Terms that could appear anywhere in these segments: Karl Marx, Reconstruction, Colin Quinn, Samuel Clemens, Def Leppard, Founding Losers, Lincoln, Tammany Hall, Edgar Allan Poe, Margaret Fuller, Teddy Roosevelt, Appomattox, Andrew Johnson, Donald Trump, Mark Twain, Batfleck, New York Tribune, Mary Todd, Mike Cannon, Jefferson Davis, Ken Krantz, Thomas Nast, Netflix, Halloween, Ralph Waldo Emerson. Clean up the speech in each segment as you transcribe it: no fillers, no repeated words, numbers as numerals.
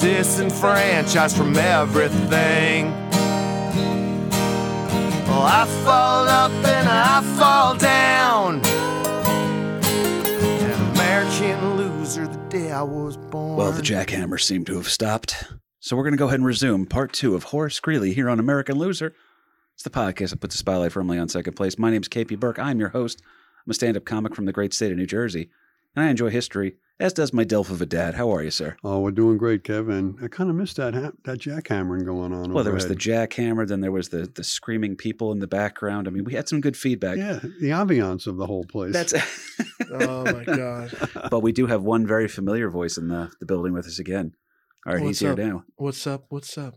disenfranchised from everything. Well, I fall up and I fall down, an American loser the day I was born. Well, the jackhammer seemed to have stopped, so we're going to go ahead and resume part two of Horace Greeley here on American Loser. It's the podcast that puts the spotlight firmly on second place. My name's KP Burke. I'm your host. I'm a stand-up comic from the great state of New Jersey, and I enjoy history, as does my Delph of a dad. How are you, sir? Oh, we're doing great, Kevin. I kind of missed that jackhammering going on. Well, there was the jackhammer, then there was the screaming people in the background. I mean, we had some good feedback. Yeah, the ambiance of the whole place. That's oh, my God. But we do have one very familiar voice in the building with us again. All right, he's here now. What's up? What's up?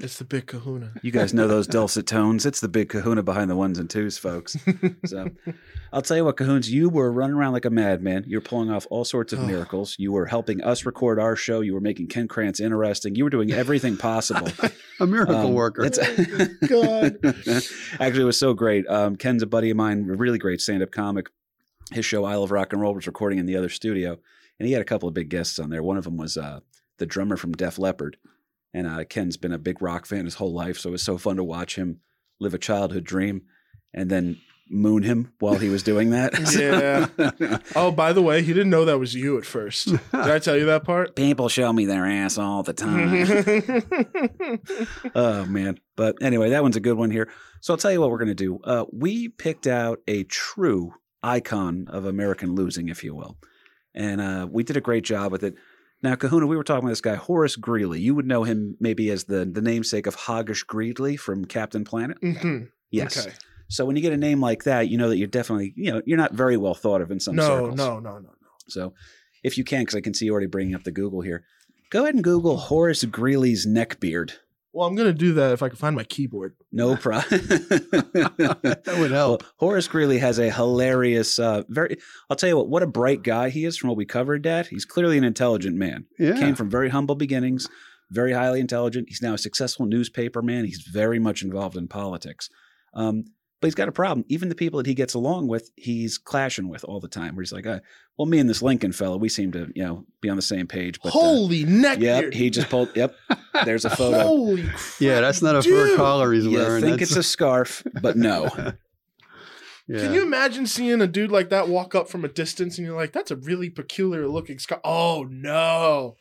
It's the big kahuna. You guys know those dulcet tones. It's the big kahuna behind the ones and twos, folks. So I'll tell you what, Cahoons, you were running around like a madman. You were pulling off all sorts of miracles. You were helping us record our show. You were making Ken Krantz interesting. You were doing everything possible. A miracle worker. It's, God. Actually, it was so great. Ken's a buddy of mine, a really great stand-up comic. His show, Isle of Rock and Roll, was recording in the other studio. And he had a couple of big guests on there. One of them was the drummer from Def Leppard. And Ken's been a big rock fan his whole life, so it was so fun to watch him live a childhood dream and then moon him while he was doing that. Yeah. Oh, by the way, he didn't know that was you at first. Did I tell you that part? People show me their ass all the time. Oh, man. But anyway, that one's a good one here. So I'll tell you what we're going to do. We picked out a true icon of American losing, if you will. And we did a great job with it. Now, Kahuna, we were talking about this guy, Horace Greeley. You would know him maybe as the namesake of Hoggish Greeley from Captain Planet. Mm-hmm. Yes. Okay. So when you get a name like that, you know that you're definitely, you know, you're not very well thought of in some circles. No. So if you can, because I can see you already bringing up the Google here, go ahead and Google Horace Greeley's neck beard. Well, I'm going to do that if I can find my keyboard. No problem. That would help. Well, Horace Greeley has a hilarious, I'll tell you what a bright guy he is from what we covered, Dad. He's clearly an intelligent man. Yeah. Came from very humble beginnings, very highly intelligent. He's now a successful newspaper man. He's very much involved in politics. But he's got a problem. Even the people that he gets along with, he's clashing with all the time. Where he's like, well, me and this Lincoln fella, we seem to, you know, be on the same page. But, holy neck. Yep, beard. He just pulled. Yep, there's a photo. Holy crap. Yeah, that's not a fur collar he's wearing. I think it's a scarf, but no. Yeah. Can you imagine seeing a dude like that walk up from a distance and you're like, that's a really peculiar looking scarf. Oh, no.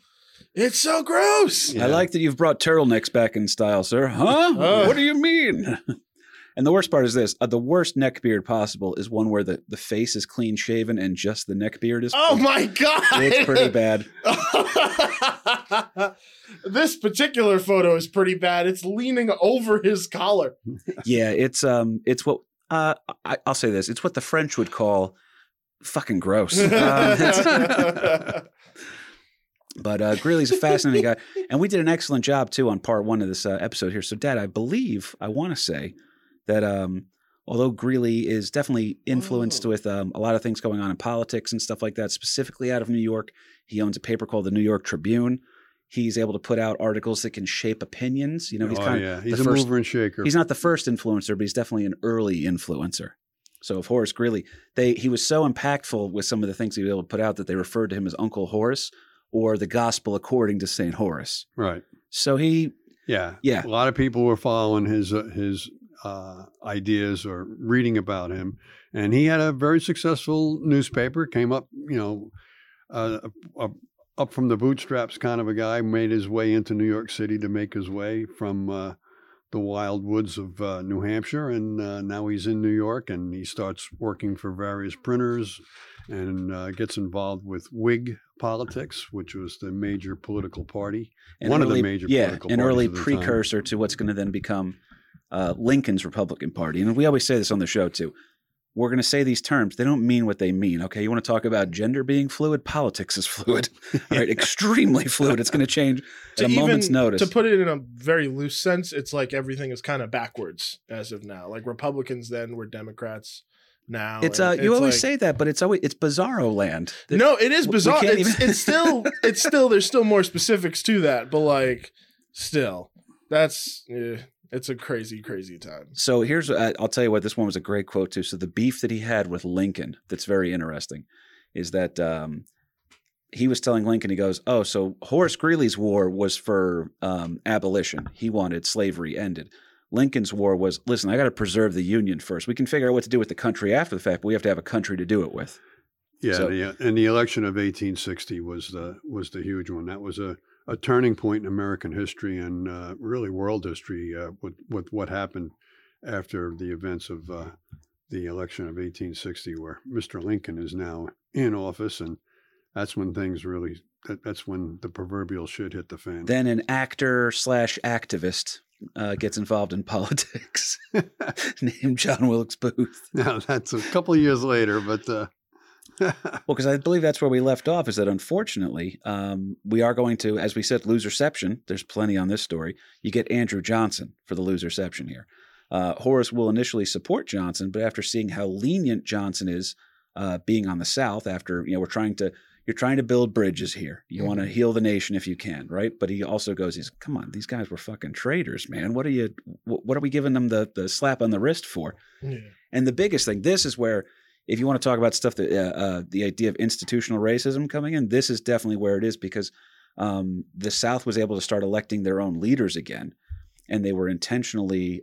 It's so gross. Yeah. I like that you've brought turtlenecks back in style, sir. Huh? What do you mean? And the worst part is this. The worst neck beard possible is one where the face is clean shaven and just the neck beard is. Oh, my God. It's pretty bad. This particular photo is pretty bad. It's leaning over his collar. Yeah, it's what I'll say this. It's what the French would call fucking gross. But Greeley's a fascinating guy. And we did an excellent job, too, on part one of this episode here. So, Dad, I want to say that although Greeley is definitely influenced with a lot of things going on in politics and stuff like that, specifically out of New York, he owns a paper called the New York Tribune. He's able to put out articles that can shape opinions. You know, he's he's a first mover and shaker. He's not the first influencer, but he's definitely an early influencer. So of Horace Greeley, he was so impactful with some of the things he was able to put out that they referred to him as Uncle Horace or the Gospel according to St. Horace. Right. So yeah, a lot of people were following his ideas or reading about him. And he had a very successful newspaper, came up, you know, up from the bootstraps kind of a guy, made his way into New York City to make his way from the wild woods of New Hampshire. And now he's in New York and he starts working for various printers and gets involved with Whig politics, which was the major political party. One of the major political parties, an early precursor to what's going to then become Lincoln's Republican Party. And we always say this on the show, too. we're going to say these terms. They don't mean what they mean. Okay. You want to talk about gender being fluid? Politics is fluid. All right. Extremely fluid. It's going to change at a moment's notice. To put it in a very loose sense, it's like everything is kind of backwards as of now. Like Republicans then were Democrats now. It's you always like, say that, but it's bizarro land. No, it is bizarre. It's still there's still more specifics to that, but like still that's it's a crazy, crazy time. So here's, I'll tell you what, this one was a great quote too. So the beef that he had with Lincoln, that's very interesting, is that he was telling Lincoln, he goes, oh, so Horace Greeley's war was for abolition. He wanted slavery ended. Lincoln's war was, listen, I got to preserve the Union first. We can figure out what to do with the country after the fact, but we have to have a country to do it with. Yeah, so, and the election of 1860 was the huge one. That was a turning point in American history and really world history with what happened after the events of the election of 1860, where Mr. Lincoln is now in office, and that's when things really, that's when the proverbial shit hit the fan. Then an actor / activist gets involved in politics named John Wilkes Booth. Now, that's a couple of years later, but... Well, because I believe that's where we left off, is that unfortunately we are going to, as we said, loserception. There's plenty on this story. You get Andrew Johnson for the loserception here. Horace will initially support Johnson, but after seeing how lenient Johnson is being on the South, after, you know, you're trying to build bridges here. You want to heal the nation if you can, right? But he also goes, come on, these guys were fucking traitors, man. What are we giving them the slap on the wrist for? Yeah. And the biggest thing, this is where, if you want to talk about stuff that the idea of institutional racism coming in, this is definitely where it is, because the South was able to start electing their own leaders again, and they were intentionally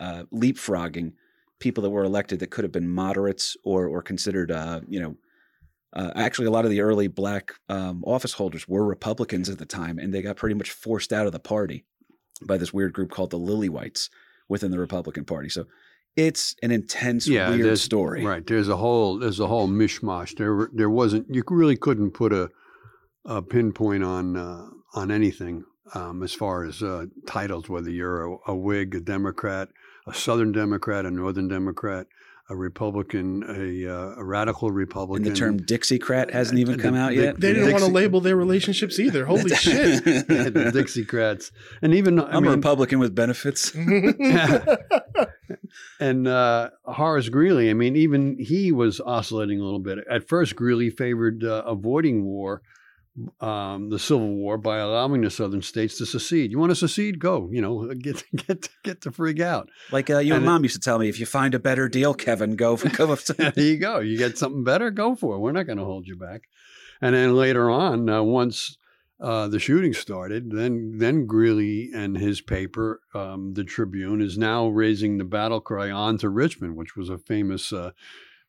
leapfrogging people that were elected that could have been moderates or considered, actually a lot of the early black office holders were Republicans at the time, and they got pretty much forced out of the party by this weird group called the Lily Whites within the Republican Party. So it's an intense, weird story. Right. There's a whole mishmash. There wasn't, you really couldn't put a pinpoint on anything as far as titles, whether you're a Whig, a Democrat, a Southern Democrat, a Northern Democrat, a Republican, a radical Republican. And the term Dixiecrat hasn't even come out yet. They didn't want to label their relationships either. Holy shit. The Dixiecrats. And even I'm a Republican with benefits. And Horace Greeley, I mean, even he was oscillating a little bit. At first, Greeley favored avoiding war, the Civil War, by allowing the Southern states to secede. You want to secede? Go, get the frig out. Like your mom used to tell me, if you find a better deal, Kevin, go. There you go. You get something better, go for it. We're not going to hold you back. And then later on, once the shooting started, then Greeley and his paper, the Tribune, is now raising the battle cry on to Richmond, which was a famous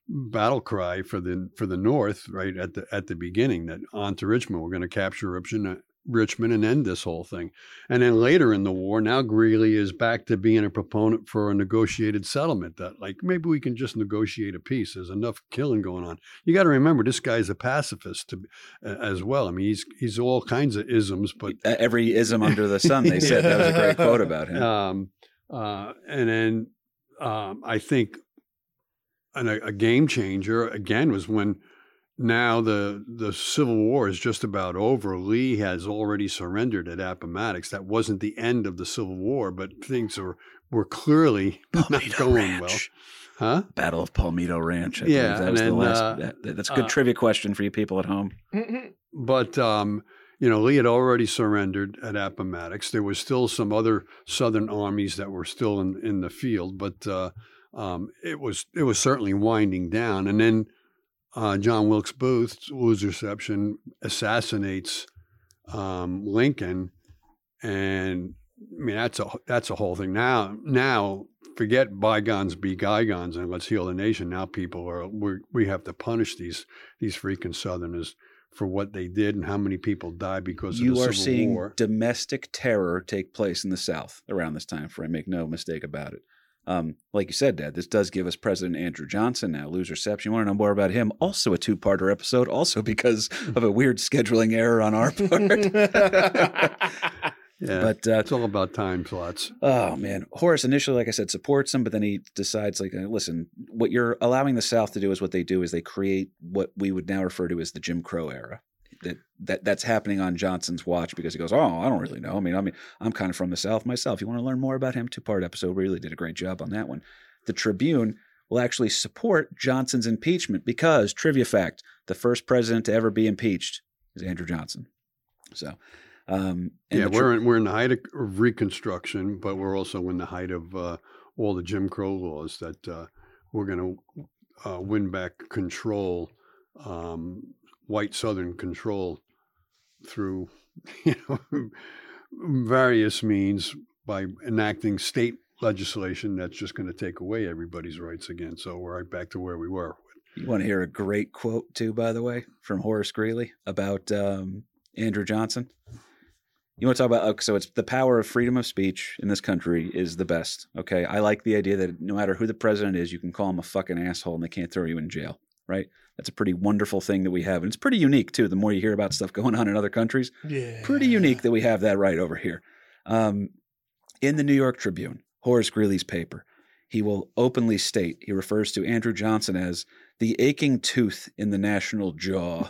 battle cry for the North, right at the beginning, that on to Richmond, we're going to capture Richmond and end this whole thing. And then later in the war, now Greeley is back to being a proponent for a negotiated settlement, that like maybe we can just negotiate a peace. There's enough killing going on. You got to remember, this guy's a pacifist as well. I mean, he's all kinds of isms, but every ism under the sun. They said that was a great quote about him. I think. And a game changer, again, was when now the Civil War is just about over. Lee has already surrendered at Appomattox. That wasn't the end of the Civil War, but things were clearly not going well. Huh? Battle of Palmito Ranch. That's a good trivia question for you people at home. But Lee had already surrendered at Appomattox. There was still some other Southern armies that were still in the field, but it was certainly winding down. And then John Wilkes Booth's loserception assassinates Lincoln, and I mean that's a whole thing. Now forget bygones be bygones and let's heal the nation. Now people we have to punish these freaking Southerners for what they did and how many people died because of the Civil War. You are seeing domestic terror take place in the South around this time frame. Make no mistake about it. Like you said, Dad, this does give us President Andrew Johnson now, loserception. You want to know more about him? Also a two-parter episode, also because of a weird scheduling error on our part. Yeah, but it's all about time slots. Oh, man. Horace initially, like I said, supports him, but then he decides, like, listen, what you're allowing the South to do is what they do is they create what we would now refer to as the Jim Crow era. That's happening on Johnson's watch because he goes, oh, I don't really know. I mean, I'm kind of from the South myself. You want to learn more about him? Two-part episode. Really did a great job on that one. The Tribune will actually support Johnson's impeachment because, trivia fact, the first president to ever be impeached is Andrew Johnson. So, we're in the height of Reconstruction, but we're also in the height of all the Jim Crow laws that we're going to win back control, white Southern control through various means by enacting state legislation that's just going to take away everybody's rights again. So we're right back to where we were. You want to hear a great quote too, by the way, from Horace Greeley about Andrew Johnson? You want to talk about, so it's the power of freedom of speech in this country is the best. Okay. I like the idea that no matter who the president is, you can call him a fucking asshole and they can't throw you in jail. Right? That's a pretty wonderful thing that we have. And it's pretty unique too. The more you hear about stuff going on in other countries, pretty unique that we have that right over here. In the New York Tribune, Horace Greeley's paper, he will openly state, he refers to Andrew Johnson as the aching tooth in the national jaw.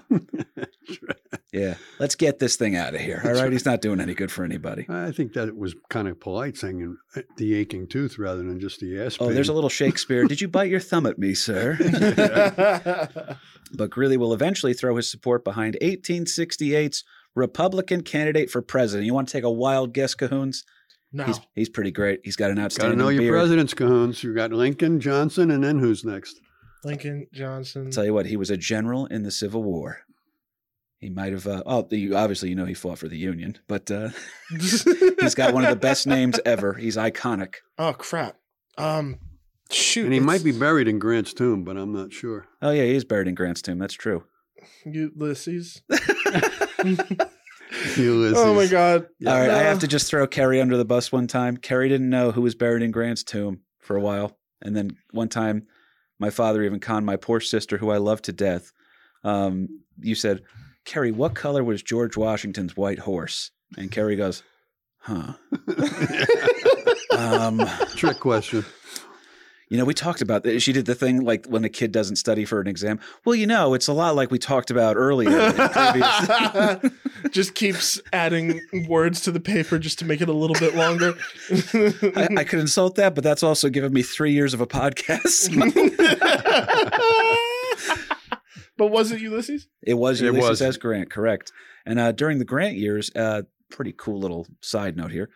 Yeah. Let's get this thing out of here. All right. He's not doing any good for anybody. I think that it was kind of polite saying the aching tooth rather than just the ass pain. Oh, there's a little Shakespeare. Did you bite your thumb at me, sir? But Greeley will eventually throw his support behind 1868's Republican candidate for president. You want to take a wild guess, Cahoons? No. He's pretty great. He's got an outstanding beard. Gotta know your presidents, Cahoons. You got Lincoln, Johnson, and then who's next? Lincoln, Johnson. I'll tell you what, he was a general in the Civil War. He might have, obviously, he fought for the Union, but he's got one of the best names ever. He's iconic. Oh, crap. Shoot. And he might be buried in Grant's tomb, but I'm not sure. Oh, yeah, he is buried in Grant's tomb. That's true. Ulysses. Oh, my God. Yeah. All right, I have to just throw Carrie under the bus one time. Carrie didn't know who was buried in Grant's tomb for a while. And then one time, my father even conned my poor sister, who I love to death. You said, Carrie, what color was George Washington's white horse? And Carrie goes, huh. Trick question. We talked about that. She did the thing like when a kid doesn't study for an exam. Well, it's a lot like we talked about earlier. Just keeps adding words to the paper just to make it a little bit longer. I could insult that, but that's also given me 3 years of a podcast. But was it Ulysses? It was Ulysses S. Grant, correct. And during the Grant years, pretty cool little side note here,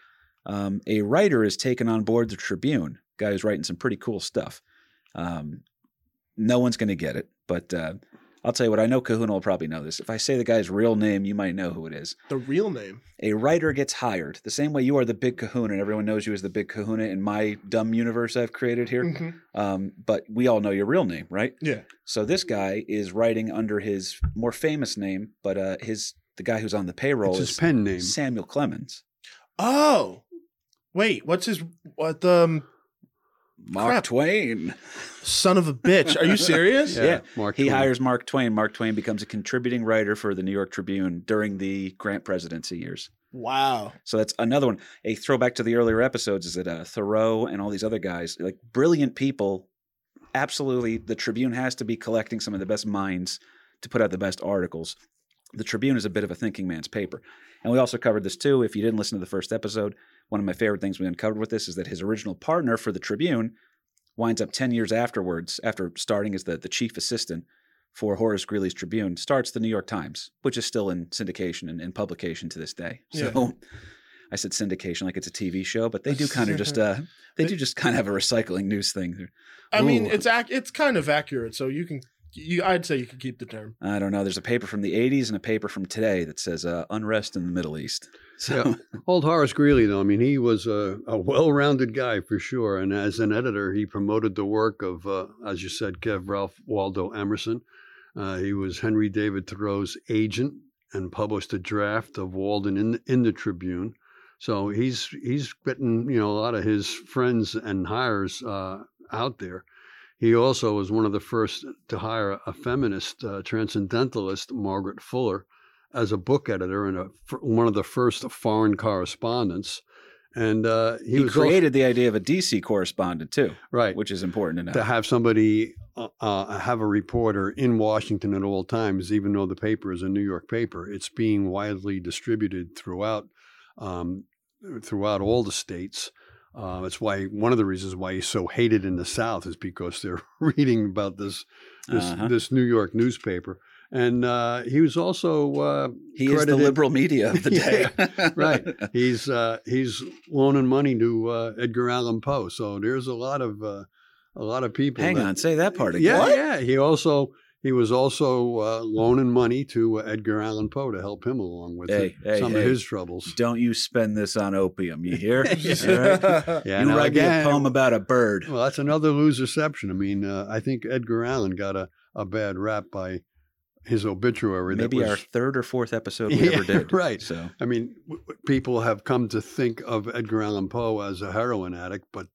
a writer is taken on board the Tribune, a guy who's writing some pretty cool stuff. No one's going to get it, but I'll tell you what, I know Kahuna will probably know this. If I say the guy's real name, you might know who it is. The real name? A writer gets hired. The same way you are the big Kahuna, and everyone knows you as the big Kahuna in my dumb universe I've created here. Mm-hmm. But we all know your real name, right? Yeah. So this guy is writing under his more famous name, but the guy who's on the payroll is his pen name. Samuel Clemens. Oh. Wait, what's his – Mark Twain. Son of a bitch. Are you serious? Yeah. Mark Twain. He hires Mark Twain. Mark Twain becomes a contributing writer for the New York Tribune during the Grant presidency years. Wow. So that's another one. A throwback to the earlier episodes is that Thoreau and all these other guys, like brilliant people, absolutely the Tribune has to be collecting some of the best minds to put out the best articles. The Tribune is a bit of a thinking man's paper. And we also covered this too. If you didn't listen to the first episode, one of my favorite things we uncovered with this is that his original partner for the Tribune winds up 10 years afterwards, after starting as the chief assistant for Horace Greeley's Tribune, starts the New York Times, which is still in syndication and in publication to this day. So yeah. I said syndication like it's a TV show, but they do kind of just have a recycling news thing. I mean, it's kind of accurate, so you can – I'd say you could keep the term. I don't know. There's a paper from the 80s and a paper from today that says unrest in the Middle East. So, old Horace Greeley, though, he was a well-rounded guy for sure. And as an editor, he promoted the work of, as you said, Kev Ralph Waldo Emerson. He was Henry David Thoreau's agent and published a draft of Walden in the Tribune. So he's getting a lot of his friends and hires out there. He also was one of the first to hire a feminist transcendentalist, Margaret Fuller, as a book editor and one of the first foreign correspondents. And he created the idea of a DC correspondent too, right? Which is important to know. To have somebody have a reporter in Washington at all times, even though the paper is a New York paper, it's being widely distributed throughout throughout all the states. It's why one of the reasons why he's so hated in the South is because they're reading about this New York newspaper. And he was also credited, is the liberal media of the day. Yeah, right. He's loaning money to Edgar Allan Poe. So there's a lot of people. Hang on, say that part again. Yeah. He was also loaning money to Edgar Allan Poe to help him along with some of his troubles. Don't you spend this on opium, you hear? Right? Yeah, you write me a poem about a bird. Well, that's another loserception. I mean, I think Edgar Allan got a bad rap by his obituary. Maybe that was our third or fourth episode we ever did. Right. So I mean, people have come to think of Edgar Allan Poe as a heroin addict, but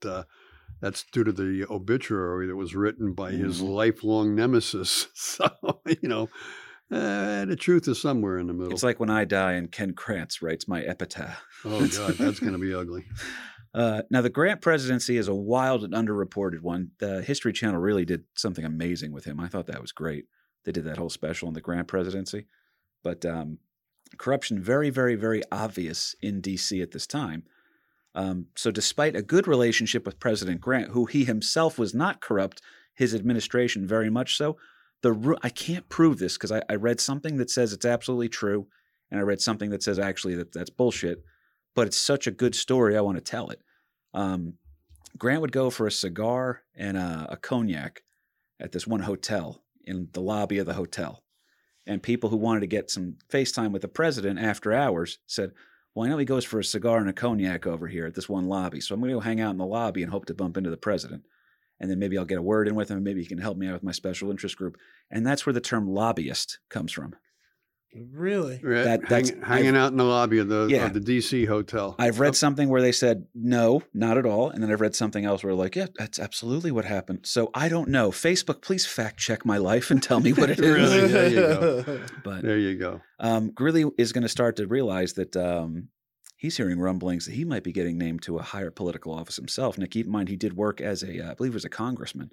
that's due to the obituary that was written by his lifelong nemesis. So, the truth is somewhere in the middle. It's like when I die and Ken Krantz writes my epitaph. Oh, God, that's going to be ugly. Now, the Grant presidency is a wild and underreported one. The History Channel really did something amazing with him. I thought that was great. They did that whole special on the Grant presidency. But corruption, very, very, very obvious in D.C. at this time. So despite a good relationship with President Grant, who he himself was not corrupt, his administration very much so. I can't prove this because I read something that says it's absolutely true, and I read something that says actually that's bullshit. But it's such a good story, I want to tell it. Grant would go for a cigar and a cognac at this one hotel in the lobby of the hotel. And people who wanted to get some FaceTime with the president after hours said, well, I know he goes for a cigar and a cognac over here at this one lobby, so I'm going to go hang out in the lobby and hope to bump into the president. And then maybe I'll get a word in with him, and maybe he can help me out with my special interest group. And that's where the term lobbyist comes from. Really? Hanging out in the lobby of the D.C. hotel. I've read something where they said, no, not at all. And then I've read something else where like, yeah, that's absolutely what happened. So I don't know. Facebook, please fact check my life and tell me what it is. Really? There you go. But there you go. Greeley is going to start to realize that he's hearing rumblings that he might be getting named to a higher political office himself. Now, keep in mind, he did work as I believe it was a congressman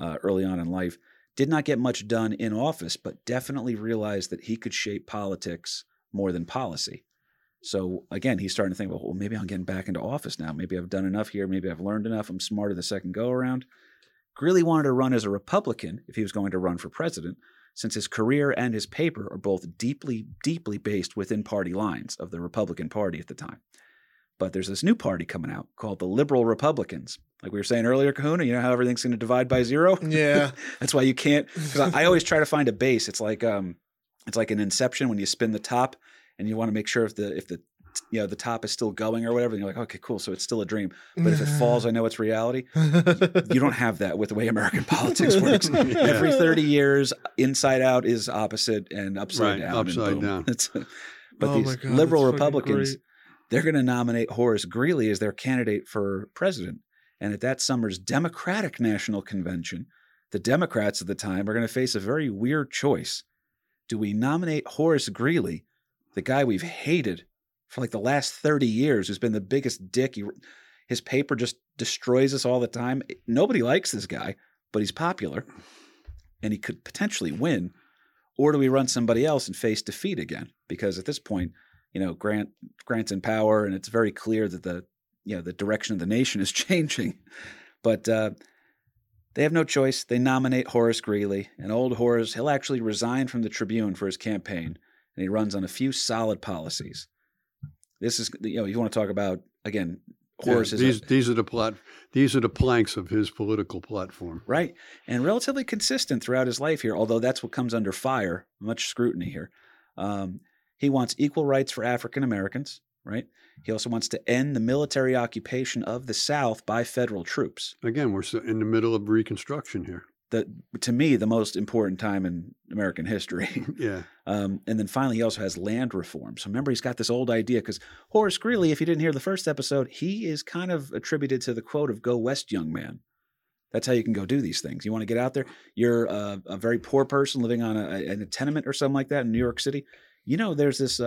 early on in life. Did not get much done in office, but definitely realized that he could shape politics more than policy. So again, he's starting to think, well, maybe I'm getting back into office now. Maybe I've done enough here. Maybe I've learned enough. I'm smarter the second go around. Greeley wanted to run as a Republican if he was going to run for president, since his career and his paper are both deeply, deeply based within party lines of the Republican Party at the time. But there's this new party coming out called the Liberal Republicans. Like we were saying earlier, Kahuna, you know how everything's going to divide by zero? Yeah. That's why you can't – because I always try to find a base. It's like an inception when you spin the top and you want to make sure if the top is still going or whatever. And you're like, okay, cool. So it's still a dream. But if it falls, I know it's reality. You don't have that with the way American politics works. Yeah. Every 30 years, inside out is opposite and upside down. Upside down. But these Liberal Republicans – they're going to nominate Horace Greeley as their candidate for president. And at that summer's Democratic National Convention, the Democrats at the time are going to face a very weird choice. Do we nominate Horace Greeley, the guy we've hated for like the last 30 years, who's been the biggest dick? His paper just destroys us all the time. Nobody likes this guy, but he's popular and he could potentially win. Or do we run somebody else and face defeat again? Because at this point, Grant's in power, and it's very clear that the direction of the nation is changing. But they have no choice. They nominate Horace Greeley, and old Horace, he'll actually resign from the Tribune for his campaign, and he runs on a few solid policies. This is you want to talk about again Horace. Yeah, these are the planks of his political platform, right? And relatively consistent throughout his life here, although that's what comes under fire, much scrutiny here. He wants equal rights for African Americans, right? He also wants to end the military occupation of the South by federal troops. Again, we're in the middle of Reconstruction here. To me, the most important time in American history. Yeah. And then finally, he also has land reform. So remember, he's got this old idea because Horace Greeley, if you didn't hear the first episode, he is kind of attributed to the quote of "Go West, young man." That's how you can go do these things. You want to get out there? You're a very poor person living on a tenement or something like that in New York City. you know, there's this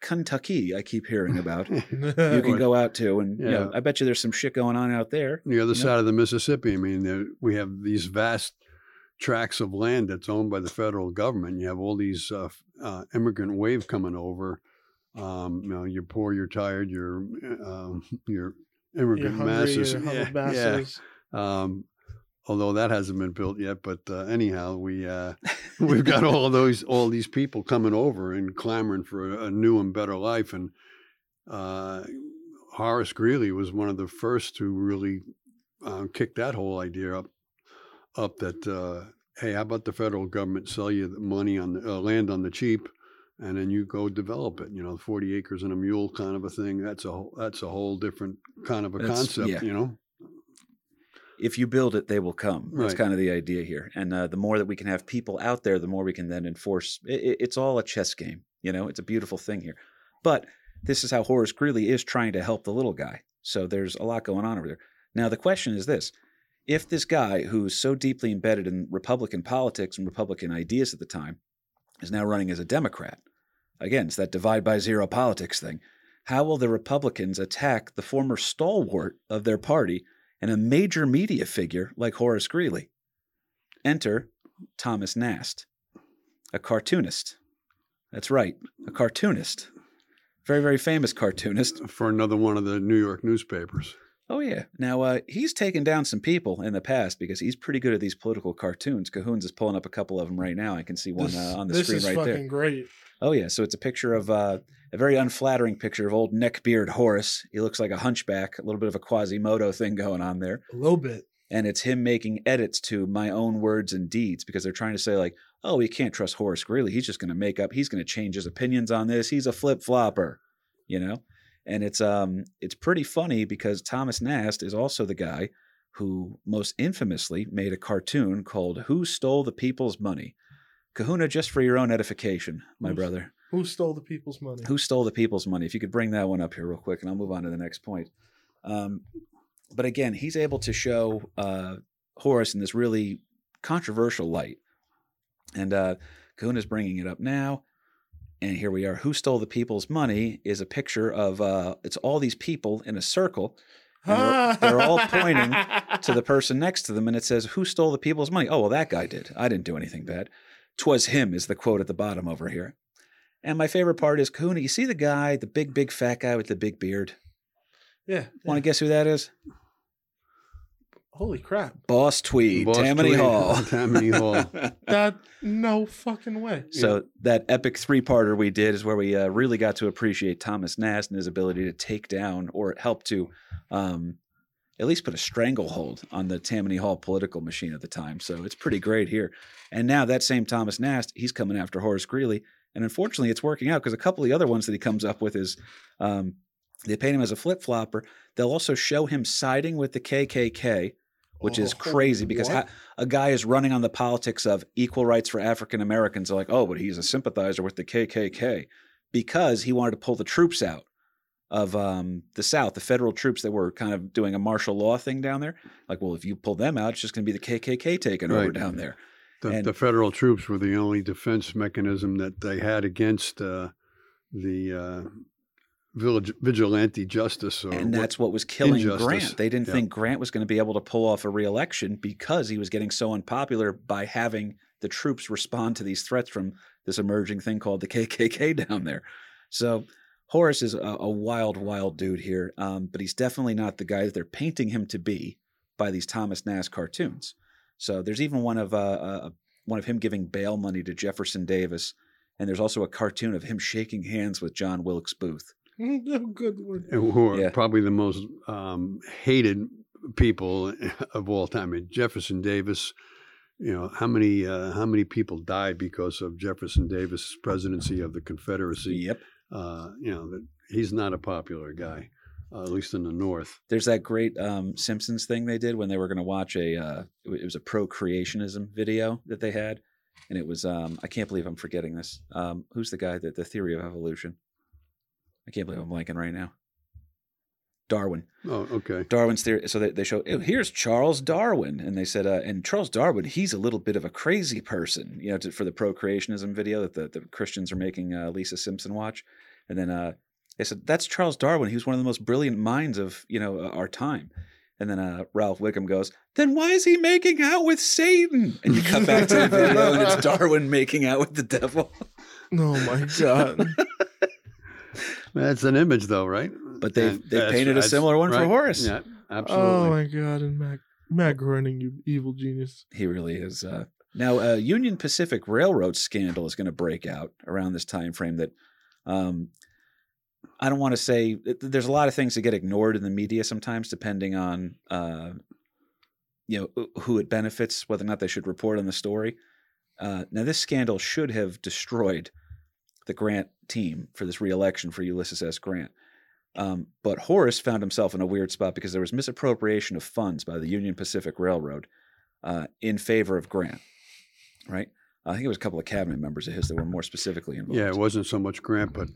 Kentucky I keep hearing about. You can go out to, and you know, I bet you there's some shit going on out there. The other side of the Mississippi. I mean, we have these vast tracts of land that's owned by the federal government. You have all these immigrant wave coming over. You know, you're poor, you're tired, you're immigrant masses. Although that hasn't been built yet, but anyhow, we've got all these people coming over and clamoring for a new and better life. And Horace Greeley was one of the first to really kick that whole idea up that hey, how about the federal government sell you the money on the land on the cheap, and then you go develop it. 40 acres and a mule kind of a thing. That's a whole different kind of a concept. Yeah. If you build it, they will come. That's kind of the idea here. And the more that we can have people out there, the more we can then enforce. It's all a chess game. It's a beautiful thing here. But this is how Horace Greeley is trying to help the little guy. So there's a lot going on over there. Now, the question is this. If this guy who's so deeply embedded in Republican politics and Republican ideas at the time is now running as a Democrat, again, it's that divide by zero politics thing. How will the Republicans attack the former stalwart of their party and a major media figure like Horace Greeley? Enter Thomas Nast, a cartoonist. That's right, a cartoonist. Very, very famous cartoonist. For another one of the New York newspapers. Oh, yeah. Now, he's taken down some people in the past because he's pretty good at these political cartoons. Cahoon's is pulling up a couple of them right now. I can see one on the screen right there. This is fucking great. Oh, yeah. So it's a picture of a very unflattering picture of old neckbeard Horace. He looks like a hunchback, a little bit of a Quasimodo thing going on there. A little bit. And it's him making edits to My Own Words and Deeds because they're trying to say like, oh, we can't trust Horace Greeley. He's just going to make up. He's going to change his opinions on this. He's a flip-flopper, And it's pretty funny because Thomas Nast is also the guy who most infamously made a cartoon called Who Stole the People's Money? Kahuna, just for your own edification, my brother. Who stole the people's money? Who stole the people's money? If you could bring that one up here real quick, and I'll move on to the next point. But again, he's able to show Horace in this really controversial light. And Kahuna's bringing it up now. And here we are. Who Stole the People's Money is a picture of it's all these people in a circle. And they're all pointing to the person next to them. And it says, who stole the people's money? Oh, well, that guy did. I didn't do anything bad. 'Twas him is the quote at the bottom over here. And my favorite part is, Kahuna, you see the guy, the big, big fat guy with the big beard? Yeah. Want to guess who that is? Holy crap. Boss Tweed, Tammany Hall. Tammany Hall. That, no fucking way. So that epic three-parter we did is where we really got to appreciate Thomas Nast and his ability to take down or help to at least put a stranglehold on the Tammany Hall political machine at the time. So it's pretty great here. And now that same Thomas Nast, he's coming after Horace Greeley. And unfortunately, it's working out because a couple of the other ones that he comes up with is they paint him as a flip-flopper. They'll also show him siding with the KKK. Which is crazy because a guy is running on the politics of equal rights for African Americans. They're like, oh, but he's a sympathizer with the KKK because he wanted to pull the troops out of the South, the federal troops that were kind of doing a martial law thing down there. Like, well, if you pull them out, it's just going to be the KKK taking over down there. The federal troops were the only defense mechanism that they had against the vigilante justice. And that's what was killing injustice. Grant. They didn't think Grant was going to be able to pull off a re-election because he was getting so unpopular by having the troops respond to these threats from this emerging thing called the KKK down there. So Horace is a wild, wild dude here, but he's definitely not the guy that they're painting him to be by these Thomas Nast cartoons. So there's even one of him giving bail money to Jefferson Davis, and there's also a cartoon of him shaking hands with John Wilkes Booth. Good one. Who are probably the most hated people of all time. And Jefferson Davis, how many people died because of Jefferson Davis' presidency of the Confederacy? Yep. He's not a popular guy, at least in the North. There's that great Simpsons thing they did when they were going to watch it was a pro-creationism video that they had, and it was I can't believe I'm forgetting this. Who's the guy that the theory of evolution? I can't believe I'm blanking right now. Darwin. Oh, okay. Darwin's theory. So they show, here's Charles Darwin. And they said, and Charles Darwin, he's a little bit of a crazy person, you know, for the pro-creationism video that the Christians are making Lisa Simpson watch. And then they said, that's Charles Darwin. He was one of the most brilliant minds of, you know, our time. And then Ralph Wickham goes, then why is he making out with Satan? And you cut back to the video and it's Darwin making out with the devil. Oh, my God. That's an image, though, right? But they painted a similar one for Horace. Yeah, absolutely. Oh, my God. And Mac Groening, you evil genius. He really is. Now, a Union Pacific Railroad scandal is going to break out around this time frame that I don't want to say – there's a lot of things that get ignored in the media sometimes depending on you know, who it benefits, whether or not they should report on the story. Now, this scandal should have destroyed the Grant team for this re-election for Ulysses S. Grant. But Horace found himself in a weird spot because there was misappropriation of funds by the Union Pacific Railroad in favor of Grant, right? I think it was a couple of cabinet members of his that were more specifically involved. Yeah, it wasn't so much Grant, but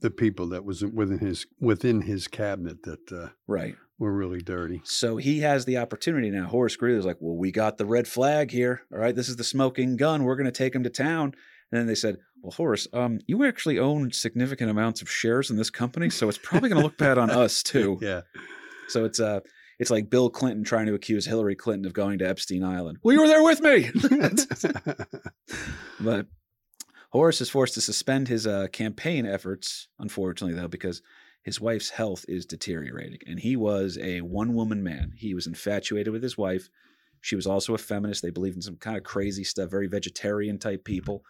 the people that was within his cabinet that right. were really dirty. So he has the opportunity now. Horace Greeley is like, well, we got the red flag here. All right, this is the smoking gun. We're going to take him to town. And then they said, well, Horace, you actually own significant amounts of shares in this company, so it's probably going to look bad on us too. Yeah. So it's like Bill Clinton trying to accuse Hillary Clinton of going to Epstein Island. Well, you were there with me. But Horace is forced to suspend his campaign efforts, unfortunately, though, because his wife's health is deteriorating. And he was a one-woman man. He was infatuated with his wife. She was also a feminist. They believed in some kind of crazy stuff, very vegetarian-type people.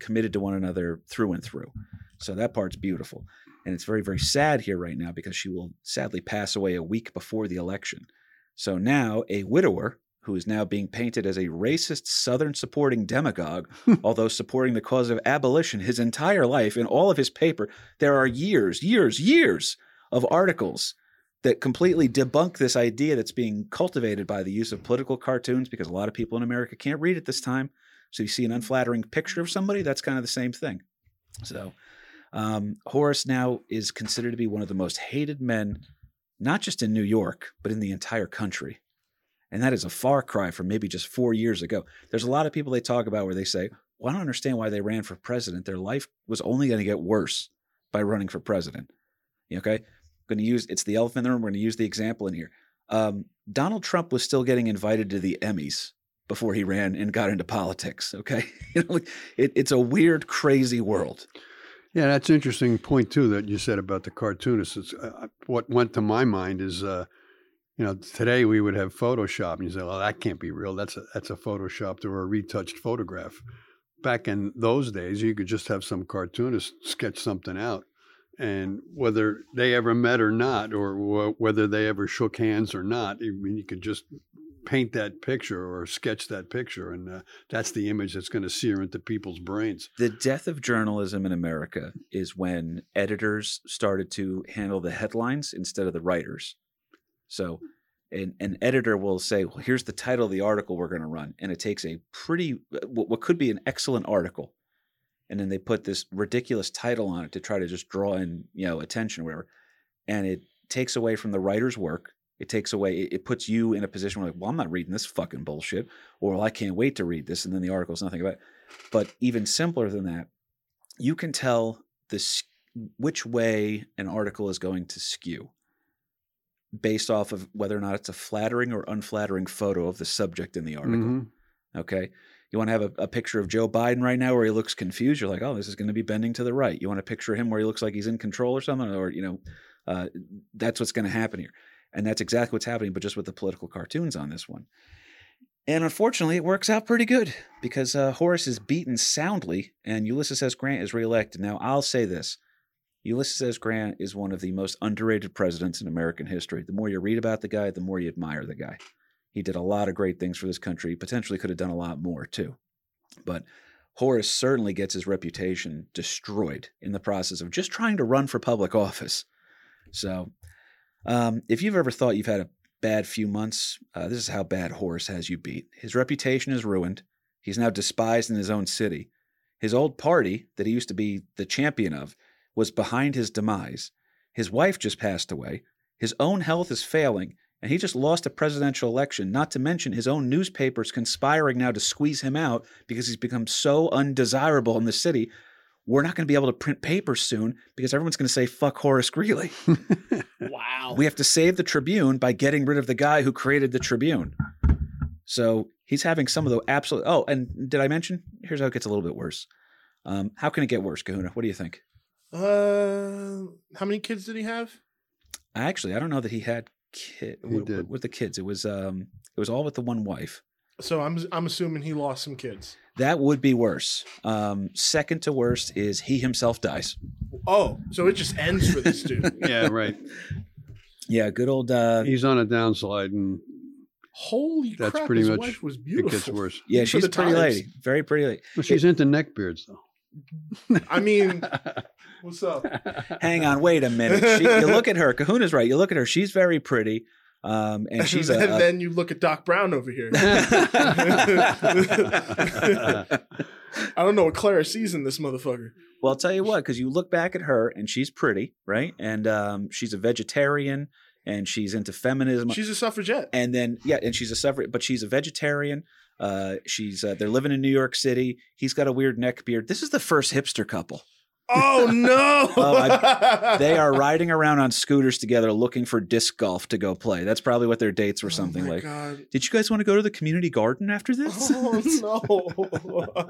Committed to one another through and through. So that part's beautiful. And it's very, very sad here right now because she will sadly pass away a week before the election. So now a widower who is now being painted as a racist Southern supporting demagogue, although supporting the cause of abolition his entire life in all of his paper, there are years of articles that completely debunk this idea that's being cultivated by the use of political cartoons because a lot of people in America can't read it this time. So you see an unflattering picture of somebody, that's kind of the same thing. So Horace now is considered to be one of the most hated men, not just in New York, but in the entire country. And that is a far cry from maybe just 4 years ago. There's a lot of people they talk about where they say, well, I don't understand why they ran for president. Their life was only going to get worse by running for president. Okay. I'm going to use, it's the elephant in the room. We're going to use the example in here. Donald Trump was still getting invited to the Emmys before he ran and got into politics, okay? You know, like it's a weird, crazy world. Yeah, that's an interesting point, too, that you said about the cartoonists. It's, what went to my mind is, you know, today we would have Photoshop, and you say, oh, that can't be real. That's a Photoshopped or a retouched photograph. Back in those days, you could just have some cartoonist sketch something out. And whether they ever met or not, or whether they ever shook hands or not, I mean, you could just paint that picture or sketch that picture, and that's the image that's going to sear into people's brains. The death of journalism in America is when editors started to handle the headlines instead of the writers. So an editor will say, well, here's the title of the article we're going to run, and it takes a pretty what could be an excellent article, and then they put this ridiculous title on it to try to just draw in, you know, attention or whatever, and it takes away from the writer's work. It takes away, it puts you in a position where, like, well, I'm not reading this fucking bullshit, or well, I can't wait to read this. And then the article's nothing about it. But even simpler than that, you can tell which way an article is going to skew based off of whether or not it's a flattering or unflattering photo of the subject in the article. Mm-hmm. Okay. You want to have a picture of Joe Biden right now where he looks confused. You're like, oh, this is going to be bending to the right. You want a picture of him where he looks like he's in control or something, or, you know, that's what's going to happen here. And that's exactly what's happening, but just with the political cartoons on this one. And unfortunately, it works out pretty good because Horace is beaten soundly and Ulysses S. Grant is reelected. Now, I'll say this. Ulysses S. Grant is one of the most underrated presidents in American history. The more you read about the guy, the more you admire the guy. He did a lot of great things for this country. Potentially could have done a lot more too. But Horace certainly gets his reputation destroyed in the process of just trying to run for public office. So... if you've ever thought you've had a bad few months, this is how bad Horace has you beat. His reputation is ruined. He's now despised in his own city. His old party that he used to be the champion of was behind his demise. His wife just passed away. His own health is failing, and he just lost a presidential election, not to mention his own newspapers conspiring now to squeeze him out because he's become so undesirable in the city. We're not going to be able to print papers soon because everyone's going to say, fuck Horace Greeley. Wow. We have to save the Tribune by getting rid of the guy who created the Tribune. So he's having some of the absolute – oh, and did I mention? Here's how it gets a little bit worse. How can it get worse, Kahuna? What do you think? How many kids did he have? Actually, I don't know that he had kids. With the kids. It was all with the one wife. So I'm assuming he lost some kids. That would be worse. Second to worst is he himself dies. Oh, so it just ends for this dude. Yeah, right. Yeah, good old. He's on a downslide, and holy that's crap! Pretty his much wife was beautiful. It gets worse. Yeah, she's a pretty lady, very pretty lady. Well, she's into neckbeards, though. I mean, what's up? Hang on, wait a minute. You look at her. Kahuna's right. You look at her. She's very pretty. And she's then you look at Doc Brown over here. I don't know what Clara sees in this motherfucker. Well, I'll tell you what, because you look back at her and she's pretty, right? And she's a vegetarian and she's into feminism. She's a suffragette. And then, yeah, and she's a suffragette, but she's a vegetarian. They're living in New York City. He's got a weird neck beard. This is the first hipster couple. Oh, no. They are riding around on scooters together looking for disc golf to go play. That's probably what their dates were, something like. God. Did you guys want to go to the community garden after this? Oh, no.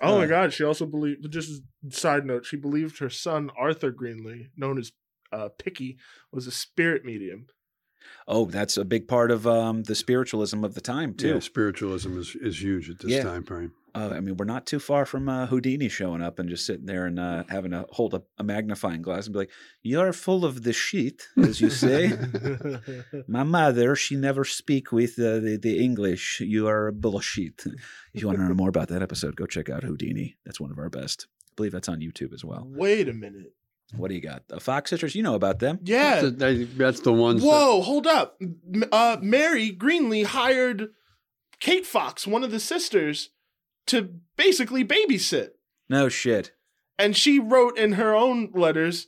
Oh, my God. She also believed, just a side note, she believed her son, Arthur Greenlee, known as Picky, was a spirit medium. Oh, that's a big part of the spiritualism of the time, too. Yeah, spiritualism is huge at this time frame. I mean, we're not too far from Houdini showing up and just sitting there and having to hold up a magnifying glass and be like, you're full of the shit, as you say. My mother, she never speak with the English. You are bullshit. If you want to learn more about that episode, go check out Houdini. That's one of our best. I believe that's on YouTube as well. Wait a minute. What do you got? The Fox sisters, you know about them. Yeah. That's the ones. Whoa, hold up. Mary Greenlee hired Kate Fox, one of the sisters, to basically babysit. No shit. And she wrote in her own letters,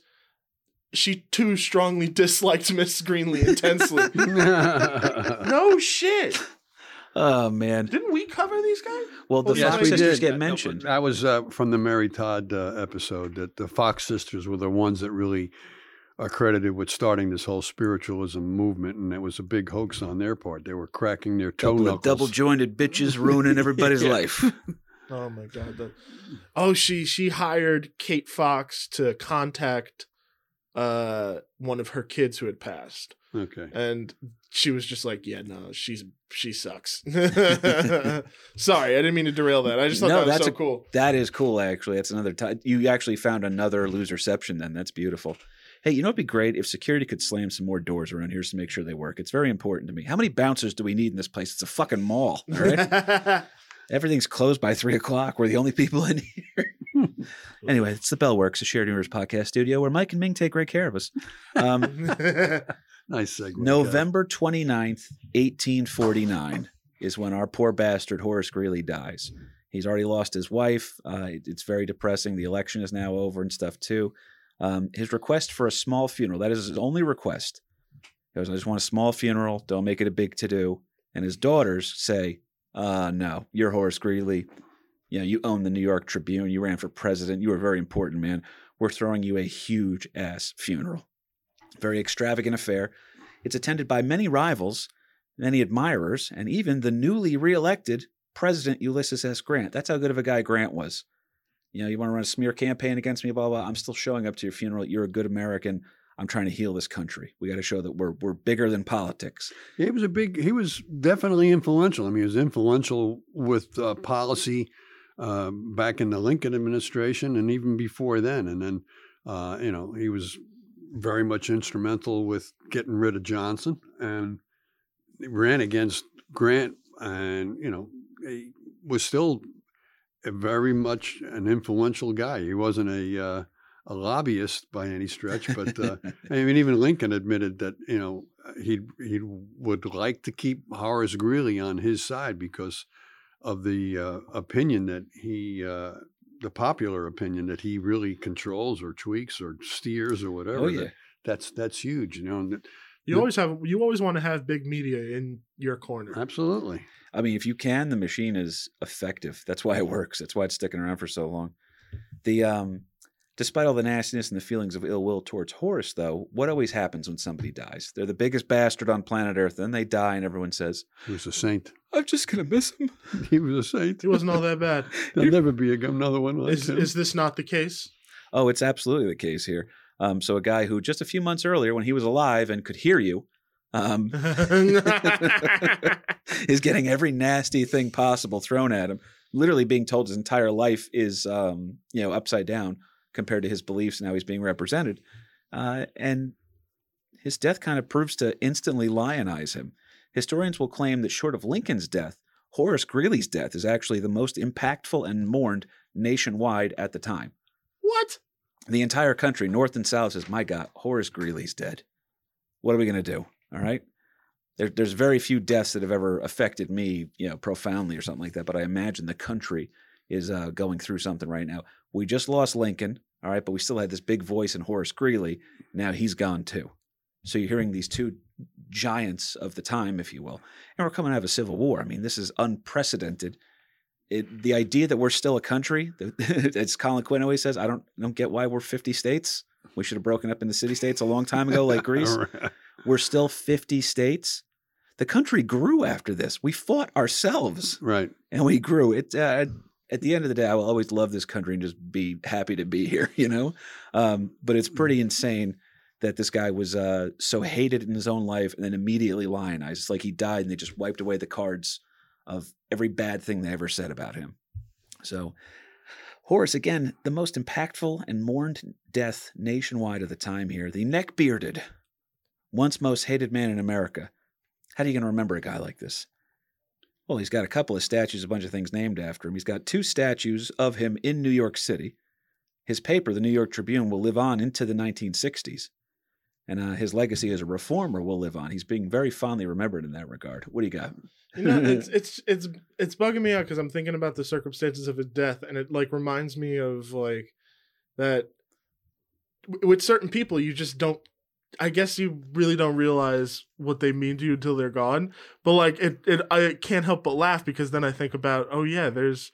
she too strongly disliked Miss Greenlee intensely. No shit. Oh, man. Didn't we cover these guys? Well, the Fox sisters get mentioned. That was from the Mary Todd episode, that the Fox sisters were the ones that really are credited with starting this whole spiritualism movement, and it was a big hoax on their part. They were cracking their toe knuckles. Double-jointed bitches ruining everybody's life. Oh, my God. She hired Kate Fox to contact one of her kids who had passed. Okay. And she was just like, yeah, no, she sucks. Sorry, I didn't mean to derail that. I just thought that was so cool. That is cool, actually. That's another time. You actually found another loserception then. That's beautiful. Hey, you know, it'd be great if security could slam some more doors around here to make sure they work. It's very important to me. How many bouncers do we need in this place? It's a fucking mall, all right? Everything's closed by 3 o'clock. We're the only people in here. Anyway, it's the Bell Works, a shared universe podcast studio where Mike and Ming take great care of us. Nice segue. November 29th, 1849 is when our poor bastard Horace Greeley dies. He's already lost his wife. It's very depressing. The election is now over and stuff too. His request for a small funeral, that is his only request. He goes, I just want a small funeral. Don't make it a big to-do. And his daughters say, no, you're Horace Greeley. Yeah, you own the New York Tribune. You ran for president. You were very important, man. We're throwing you a huge ass funeral. Very extravagant affair. It's attended by many rivals, many admirers, and even the newly reelected President Ulysses S. Grant. That's how good of a guy Grant was. You know, you want to run a smear campaign against me, blah, blah, blah. I'm still showing up to your funeral. You're a good American. I'm trying to heal this country. We got to show that we're bigger than politics. He was definitely influential. I mean, he was influential with policy back in the Lincoln administration and even before then. And then, he was very much instrumental with getting rid of Johnson and ran against Grant and, he was still very much an influential guy. He wasn't a lobbyist by any stretch, but I mean, even Lincoln admitted that, he would like to keep Horace Greeley on his side because of the opinion that the popular opinion that he really controls or tweaks or steers or whatever. Oh, yeah. that's huge, you know. And you always want to have big media in your corner. Absolutely. I mean, if you can, the machine is effective. That's why it works. That's why it's sticking around for so long. The despite all the nastiness and the feelings of ill will towards Horace, though, what always happens when somebody dies? They're the biggest bastard on planet Earth. Then they die, and everyone says, "He was a saint. I'm just gonna miss him. He was a saint. He wasn't all that bad. There'll never be another one like him." Is this not the case? Oh, it's absolutely the case here. So a guy who just a few months earlier, when he was alive and could hear you, is getting every nasty thing possible thrown at him, literally being told his entire life is, upside down compared to his beliefs and how he's being represented. And his death kind of proves to instantly lionize him. Historians will claim that short of Lincoln's death, Horace Greeley's death is actually the most impactful and mourned nationwide at the time. What? The entire country, north and south, says, "My God, Horace Greeley's dead. What are we going to do?" All right. There's very few deaths that have ever affected me, profoundly or something like that. But I imagine the country is going through something right now. We just lost Lincoln. All right. But we still had this big voice in Horace Greeley. Now he's gone too. So you're hearing these two giants of the time, if you will. And we're coming out of a civil war. I mean, this is unprecedented. The idea that we're still a country, as Colin Quinn always says, I don't get why we're 50 states. We should have broken up into city states a long time ago, like Greece. We're still 50 states. The country grew after this. We fought ourselves. Right. And we grew. At the end of the day, I will always love this country and just be happy to be here, But it's pretty insane that this guy was so hated in his own life and then immediately lionized. It's like he died and they just wiped away the cards of every bad thing they ever said about him. So Horace, again, the most impactful and mourned death nationwide of the time here. The neck-bearded, once most hated man in America. How are you going to remember a guy like this? Well, he's got a couple of statues, a bunch of things named after him. He's got two statues of him in New York City. His paper, the New York Tribune, will live on into the 1960s. And his legacy as a reformer will live on. He's being very fondly remembered in that regard. What do you got? It's bugging me out because I'm thinking about the circumstances of his death, and it reminds me of that with certain people you just don't. I guess you really don't realize what they mean to you until they're gone. But I can't help but laugh because then I think about, oh yeah, there's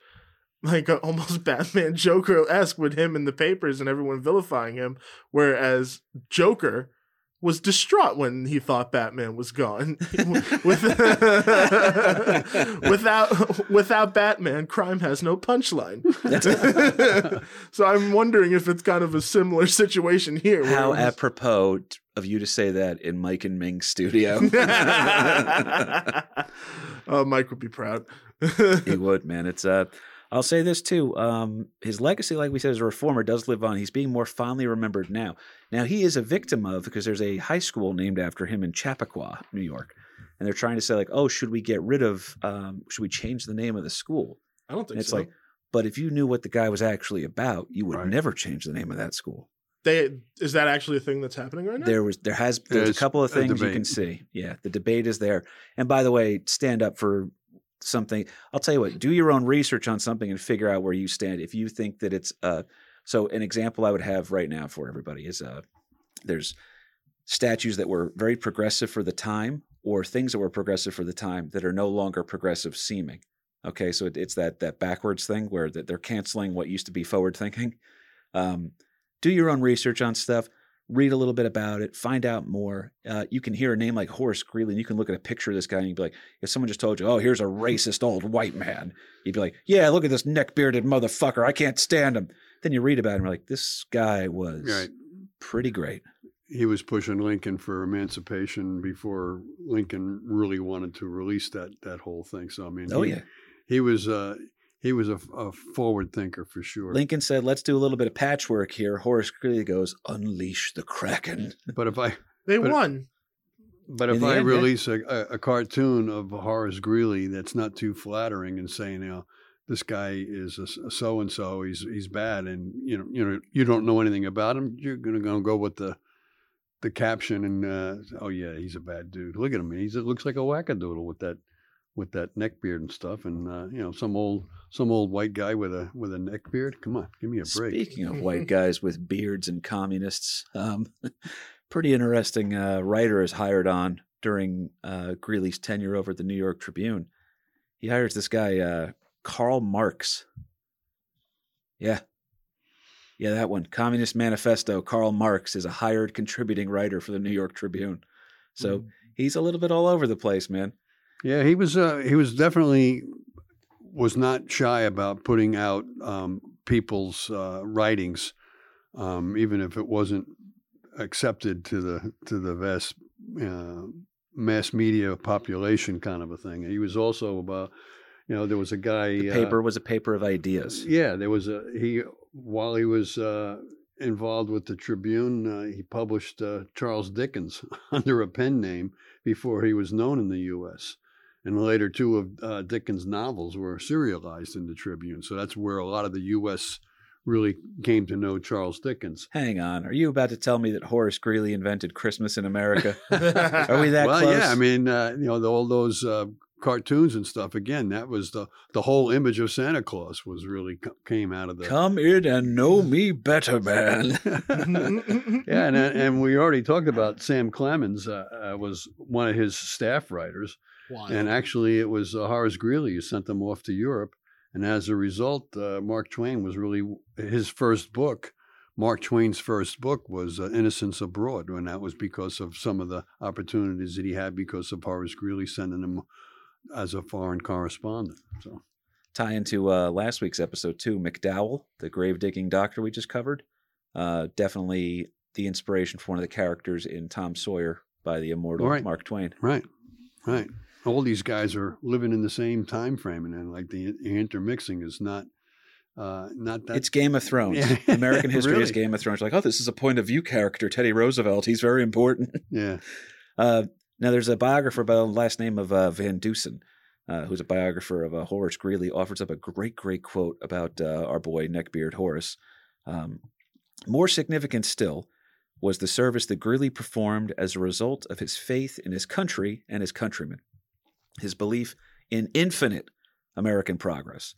almost Batman Joker-esque with him in the papers and everyone vilifying him, whereas Joker was distraught when he thought Batman was gone. Without Batman, crime has no punchline. So I'm wondering if it's kind of a similar situation here. How apropos of you to say that in Mike and Ming's studio. Oh, Mike would be proud. He would, man. It's I'll say this too. His legacy, like we said, as a reformer does live on. He's being more fondly remembered now. Now he is a victim of, because there's a high school named after him in Chappaqua, New York. And they're trying to say should we get rid of, should we change the name of the school? I don't think so. It's but if you knew what the guy was actually about, you would never change the name of that school. Is that actually a thing that's happening right now? There's a couple of things you can see. Yeah. The debate is there. And by the way, stand up for something. I'll tell you what, do your own research on something and figure out where you stand. If you think that it's so an example I would have right now for everybody is there's statues that were very progressive for the time or things that were progressive for the time that are no longer progressive seeming. Okay. So it's that backwards thing where they're canceling what used to be forward thinking. Do your own research on stuff. Read a little bit about it, find out more. You can hear a name like Horace Greeley and you can look at a picture of this guy and you'd be like, if someone just told you, oh, here's a racist old white man, you'd be like, yeah, look at this neck-bearded motherfucker. I can't stand him. Then you read about him and you're like, this guy was pretty great. He was pushing Lincoln for emancipation before Lincoln really wanted to release that whole thing. So, I mean, He was a forward thinker for sure. Lincoln said, let's do a little bit of patchwork here. Horace Greeley goes, unleash the Kraken. But if I... They won. But if I release a cartoon of Horace Greeley that's not too flattering and saying, this guy is a so-and-so, he's bad, and you don't know anything about him, you're going to go with the caption and, oh yeah, he's a bad dude. Look at him. He looks like a wackadoodle with that neck beard and stuff, and some old white guy with a neck beard. Come on, give me a break. Speaking of white guys with beards and communists, pretty interesting writer is hired on during Greeley's tenure over at the New York Tribune. He hires this guy, Karl Marx. Yeah. Yeah, that one. Communist Manifesto. Karl Marx is a hired contributing writer for the New York Tribune. So he's a little bit all over the place, man. Yeah, he was definitely was not shy about putting out people's writings, even if it wasn't accepted to the vast mass media population kind of a thing. He was also about, there was a guy. The paper was a paper of ideas. Yeah, there was while he was involved with the Tribune, he published Charles Dickens under a pen name before he was known in the U.S. And later, two of Dickens' novels were serialized in the Tribune. So that's where a lot of the U.S. really came to know Charles Dickens. Hang on. Are you about to tell me that Horace Greeley invented Christmas in America? Are we that close? Well, yeah. I mean, all those cartoons and stuff, again, that was the whole image of Santa Claus was really came out of the... Come in and know me better, man. Yeah, and we already talked about Sam Clemens was one of his staff writers. Wow. And actually, it was Horace Greeley who sent them off to Europe. And as a result, Mark Twain was really his first book. Mark Twain's first book was Innocents Abroad, and that was because of some of the opportunities that he had because of Horace Greeley sending him as a foreign correspondent. So, tie into last week's episode too, McDowell, the grave-digging doctor we just covered, definitely the inspiration for one of the characters in Tom Sawyer by the immortal Mark Twain. Right. All these guys are living in the same time frame, and then, like, the intermixing is not that. It's Game of Thrones. Yeah. American history is Game of Thrones. Like, oh, this is a point of view character, Teddy Roosevelt. He's very important. Yeah. Now, there's a biographer by the last name of Van Dusen, who's a biographer of Horace Greeley, offers up a great, great quote about our boy Neckbeard Horace. More significant still was the service that Greeley performed as a result of his faith in his country and his countrymen, his belief in infinite American progress.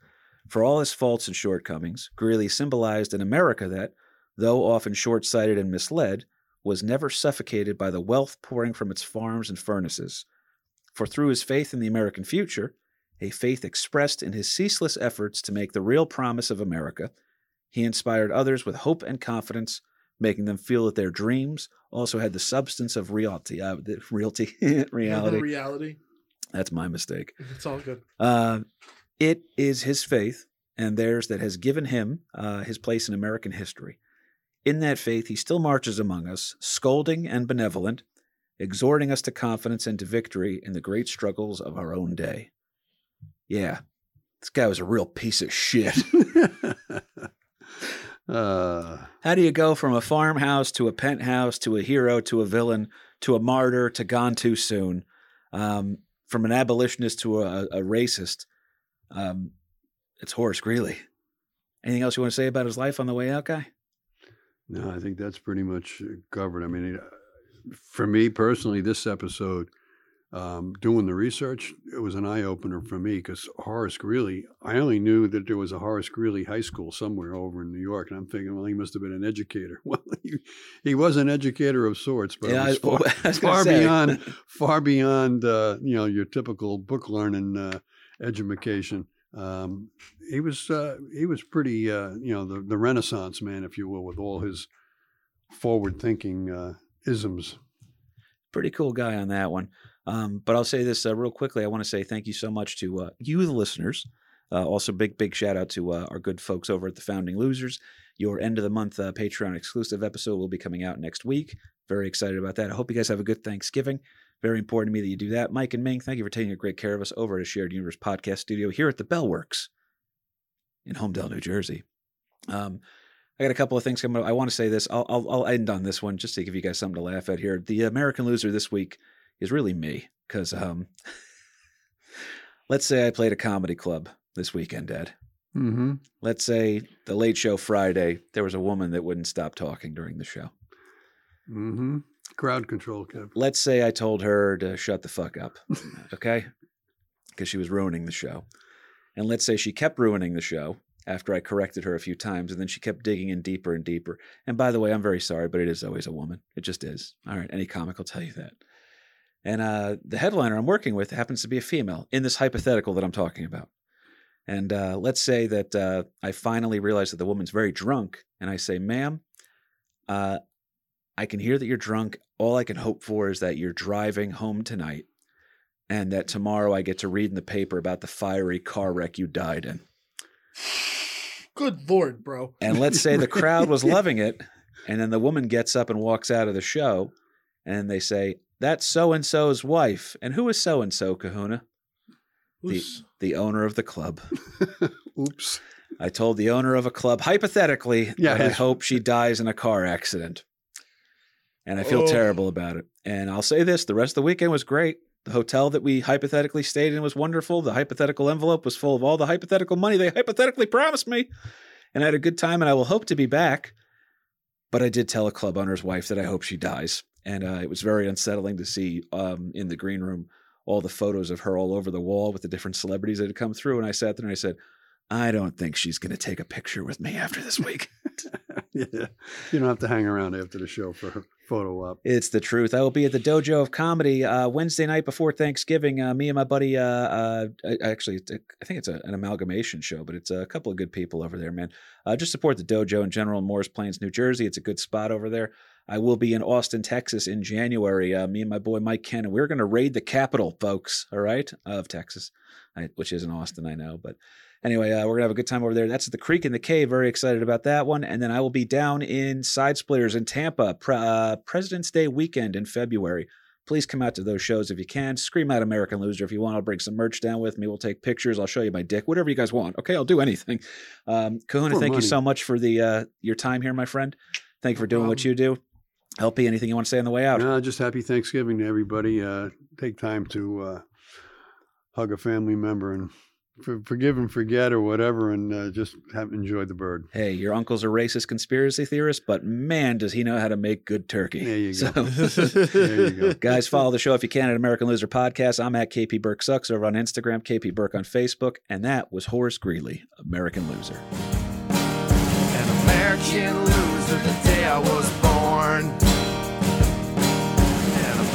For all his faults and shortcomings, Greeley symbolized an America that, though often short-sighted and misled, was never suffocated by the wealth pouring from its farms and furnaces. For through his faith in the American future, a faith expressed in his ceaseless efforts to make the real promise of America, he inspired others with hope and confidence, making them feel that their dreams also had the substance of reality. Reality. That's my mistake. It's all good. It is his faith and theirs that has given him his place in American history. In that faith, he still marches among us, scolding and benevolent, exhorting us to confidence and to victory in the great struggles of our own day. Yeah, this guy was a real piece of shit. How do you go from a farmhouse to a penthouse to a hero to a villain to a martyr to gone too soon? From an abolitionist to a racist, it's Horace Greeley. Anything else you want to say about his life on the way out, Guy? No, I think that's pretty much covered. I mean, for me personally, this episode, doing the research, it was an eye-opener for me because Horace Greeley, I only knew that there was a Horace Greeley High School somewhere over in New York, and I'm thinking, well, he must have been an educator. Well, he was an educator of sorts, but yeah, far beyond your typical book-learning edumacation. He was pretty the Renaissance man, if you will, with all his forward-thinking isms. Pretty cool guy on that one. But I'll say this real quickly. I want to say thank you so much to you, the listeners. Also, big shout out to our good folks over at The Founding Losers. Your end of the month Patreon exclusive episode will be coming out next week. Very excited about that. I hope you guys have a good Thanksgiving. Very important to me that you do that. Mike and Ming, thank you for taking a great care of us over at a Shared Universe podcast studio here at the Bell Works in Homedale, New Jersey. I got a couple of things coming up. I want to say this. I'll end on this one just to give you guys something to laugh at here. The American loser this week is really me because let's say I played a comedy club this weekend, Dad. Mm-hmm. Let's say the late show Friday, there was a woman that wouldn't stop talking during the show. Mm-hmm. Crowd control, Kev. Let's say I told her to shut the fuck up, okay? Because she was ruining the show. And let's say she kept ruining the show after I corrected her a few times, and then she kept digging in deeper and deeper. And by the way, I'm very sorry, but it is always a woman. It just is. All right, any comic will tell you that. And the headliner I'm working with happens to be a female in this hypothetical that I'm talking about. And let's say that I finally realize that the woman's very drunk, and I say, ma'am, I can hear that you're drunk. All I can hope for is that you're driving home tonight and that tomorrow I get to read in the paper about the fiery car wreck you died in. Good Lord, bro. And let's say the crowd was loving it, and then the woman gets up and walks out of the show, and they say, that's so-and-so's wife. And who is so-and-so, Kahuna? The owner of the club. Oops. I told the owner of a club, hypothetically, that I hope she dies in a car accident. And I feel terrible about it. And I'll say this, the rest of the weekend was great. The hotel that we hypothetically stayed in was wonderful. The hypothetical envelope was full of all the hypothetical money they hypothetically promised me. And I had a good time, and I will hope to be back. But I did tell a club owner's wife that I hope she dies. And it was very unsettling to see in the green room all the photos of her all over the wall with the different celebrities that had come through. And I sat there and I said, I don't think she's going to take a picture with me after this weekend. Yeah. You don't have to hang around after the show for her photo op. It's the truth. I will be at the Dojo of Comedy Wednesday night before Thanksgiving. Me and my buddy, actually, I think it's an amalgamation show, but it's a couple of good people over there, man. Just support the Dojo in general in Morris Plains, New Jersey. It's a good spot over there. I will be in Austin, Texas in January. Me and my boy, Mike Cannon, we're going to raid the Capitol, folks, all right, of Texas, which is in Austin, I know, but... Anyway, we're going to have a good time over there. That's at the Creek in the Cave. Very excited about that one. And then I will be down in Side Splitters in Tampa, President's Day weekend in February. Please come out to those shows if you can. Scream out American Loser if you want. I'll bring some merch down with me. We'll take pictures. I'll show you my dick. Whatever you guys want. Okay, I'll do anything. Kahuna, thank you so much for the your time here, my friend. Thank you for doing what you do. LP, anything you want to say on the way out? No, just happy Thanksgiving to everybody. Take time to hug a family member and forgive and forget or whatever, and just have enjoyed the bird. Hey, your uncle's a racist conspiracy theorist, but man, does he know how to make good turkey. There you go. There you go. Guys, follow the show if you can at American Loser Podcast. I'm at KP Burke Sucks over on Instagram, KP Burke on Facebook, and that was Horace Greeley, American Loser. An American loser the day I was born. An